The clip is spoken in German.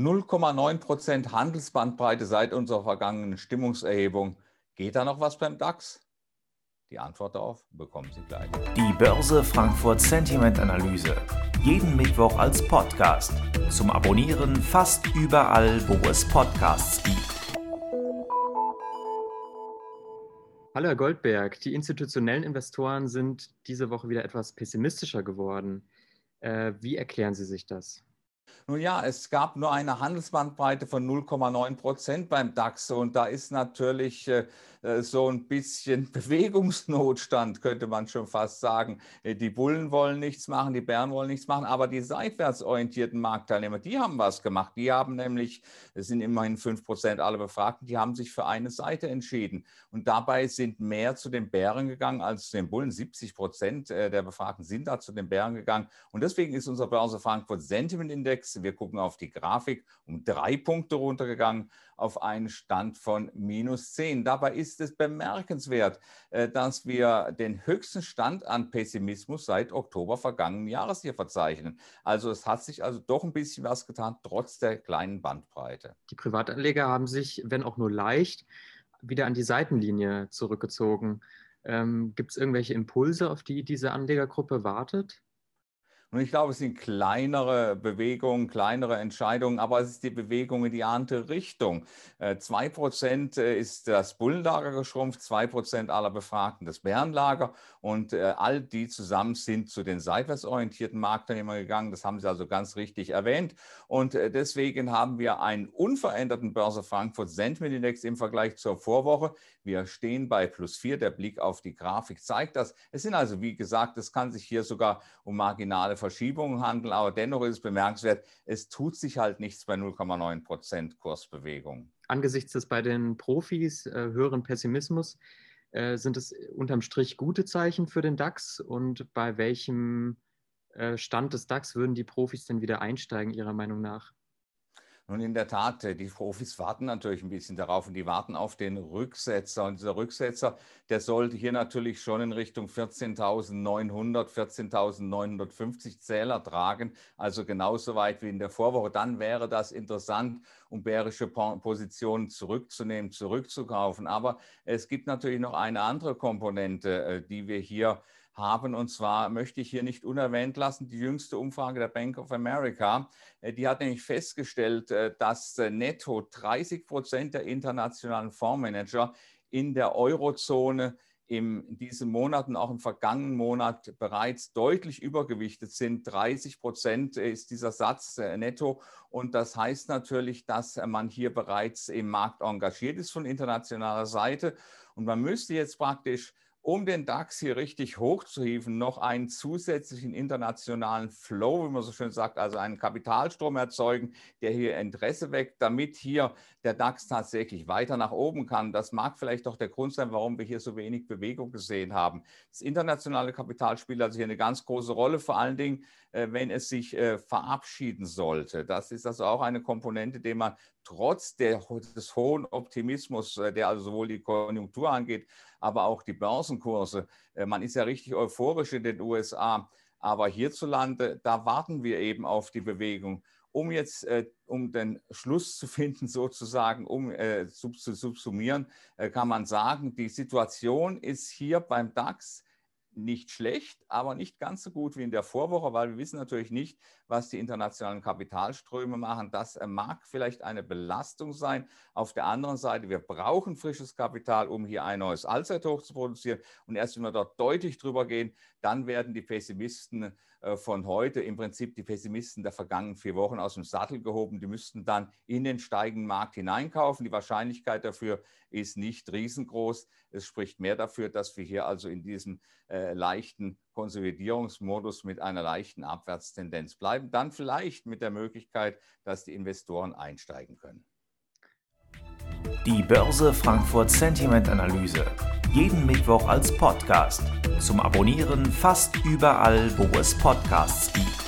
0,9% Handelsbandbreite seit unserer vergangenen Stimmungserhebung. Geht da noch was beim DAX? Die Antwort darauf bekommen Sie gleich. Die Börse Frankfurt Sentiment Analyse. Jeden Mittwoch als Podcast. Zum Abonnieren fast überall, wo es Podcasts gibt. Hallo Herr Goldberg, die institutionellen Investoren sind diese Woche wieder etwas pessimistischer geworden. Wie erklären Sie sich das? Nun ja, es gab nur eine Handelsbandbreite von 0,9% beim DAX und da ist natürlich so ein bisschen Bewegungsnotstand, könnte man schon fast sagen. Die Bullen wollen nichts machen, die Bären wollen nichts machen, aber die seitwärts orientierten Marktteilnehmer, die haben was gemacht. Die haben nämlich, es sind immerhin 5% aller Befragten, die haben sich für eine Seite entschieden und dabei sind mehr zu den Bären gegangen als zu den Bullen. 70% der Befragten sind da zu den Bären gegangen und deswegen ist unser Börse Frankfurt Sentiment Index, wir gucken auf die Grafik, um 3 Punkte runtergegangen auf einen Stand von -10. Dabei ist es bemerkenswert, dass wir den höchsten Stand an Pessimismus seit Oktober vergangenen Jahres hier verzeichnen. Also es hat sich doch ein bisschen was getan, trotz der kleinen Bandbreite. Die Privatanleger haben sich, wenn auch nur leicht, wieder an die Seitenlinie zurückgezogen. Gibt es irgendwelche Impulse, auf die diese Anlegergruppe wartet? Und ich glaube, es sind kleinere Bewegungen, kleinere Entscheidungen, aber es ist die Bewegung in die andere Richtung. 2% ist das Bullenlager geschrumpft, 2% aller Befragten das Bärenlager und all die zusammen sind zu den seitwärts orientierten Marktteilnehmern gegangen. Das haben Sie also ganz richtig erwähnt und deswegen haben wir einen unveränderten Börse Frankfurt Sentiment Index im Vergleich zur Vorwoche. Wir stehen bei +4, der Blick auf die Grafik zeigt das. Es sind also, wie gesagt, es kann sich hier sogar um marginale Verschiebungen handeln, aber dennoch ist es bemerkenswert, es tut sich halt nichts bei 0,9% Kursbewegung. Angesichts des bei den Profis höheren Pessimismus sind es unterm Strich gute Zeichen für den DAX und bei welchem Stand des DAX würden die Profis denn wieder einsteigen, Ihrer Meinung nach? Nun in der Tat, die Profis warten natürlich ein bisschen darauf und die warten auf den Rücksetzer. Und dieser Rücksetzer, der sollte hier natürlich schon in Richtung 14.900, 14.950 Zähler tragen. Also genauso weit wie in der Vorwoche. Dann wäre das interessant, um bärische Positionen zurückzunehmen, zurückzukaufen. Aber es gibt natürlich noch eine andere Komponente, die wir hier haben. Und zwar möchte ich hier nicht unerwähnt lassen, die jüngste Umfrage der Bank of America, die hat nämlich festgestellt, dass netto 30% der internationalen Fondsmanager in der Eurozone in diesen Monaten, auch im vergangenen Monat, bereits deutlich übergewichtet sind. 30% ist dieser Satz netto. Und das heißt natürlich, dass man hier bereits im Markt engagiert ist von internationaler Seite. Und man müsste jetzt praktisch, um den DAX hier richtig hochzuhieven, noch einen zusätzlichen internationalen Flow, wie man so schön sagt, also einen Kapitalstrom erzeugen, der hier Interesse weckt, damit hier der DAX tatsächlich weiter nach oben kann. Das mag vielleicht doch der Grund sein, warum wir hier so wenig Bewegung gesehen haben. Das internationale Kapital spielt also hier eine ganz große Rolle, vor allen Dingen, wenn es sich verabschieden sollte. Das ist also auch eine Komponente, die man trotz des hohen Optimismus, der also sowohl die Konjunktur angeht, aber auch die Börsenkurse, man ist ja richtig euphorisch in den USA, aber hierzulande, da warten wir eben auf die Bewegung, um jetzt um den Schluss zu finden, sozusagen, um zu subsumieren, kann man sagen, die Situation ist hier beim DAX nicht schlecht, aber nicht ganz so gut wie in der Vorwoche, weil wir wissen natürlich nicht, was die internationalen Kapitalströme machen. Das mag vielleicht eine Belastung sein. Auf der anderen Seite, wir brauchen frisches Kapital, um hier ein neues Allzeithoch zu produzieren. Und erst wenn wir dort deutlich drüber gehen, dann werden die Pessimisten von heute, im Prinzip die Pessimisten der vergangenen 4 Wochen aus dem Sattel gehoben. Die müssten dann in den steigenden Markt hineinkaufen. Die Wahrscheinlichkeit dafür ist nicht riesengroß. Es spricht mehr dafür, dass wir hier also in diesem leichten Konsolidierungsmodus mit einer leichten Abwärtstendenz bleiben. Dann vielleicht mit der Möglichkeit, dass die Investoren einsteigen können. Die Börse Frankfurt Sentiment Analyse. Jeden Mittwoch als Podcast. Zum Abonnieren fast überall, wo es Podcasts gibt.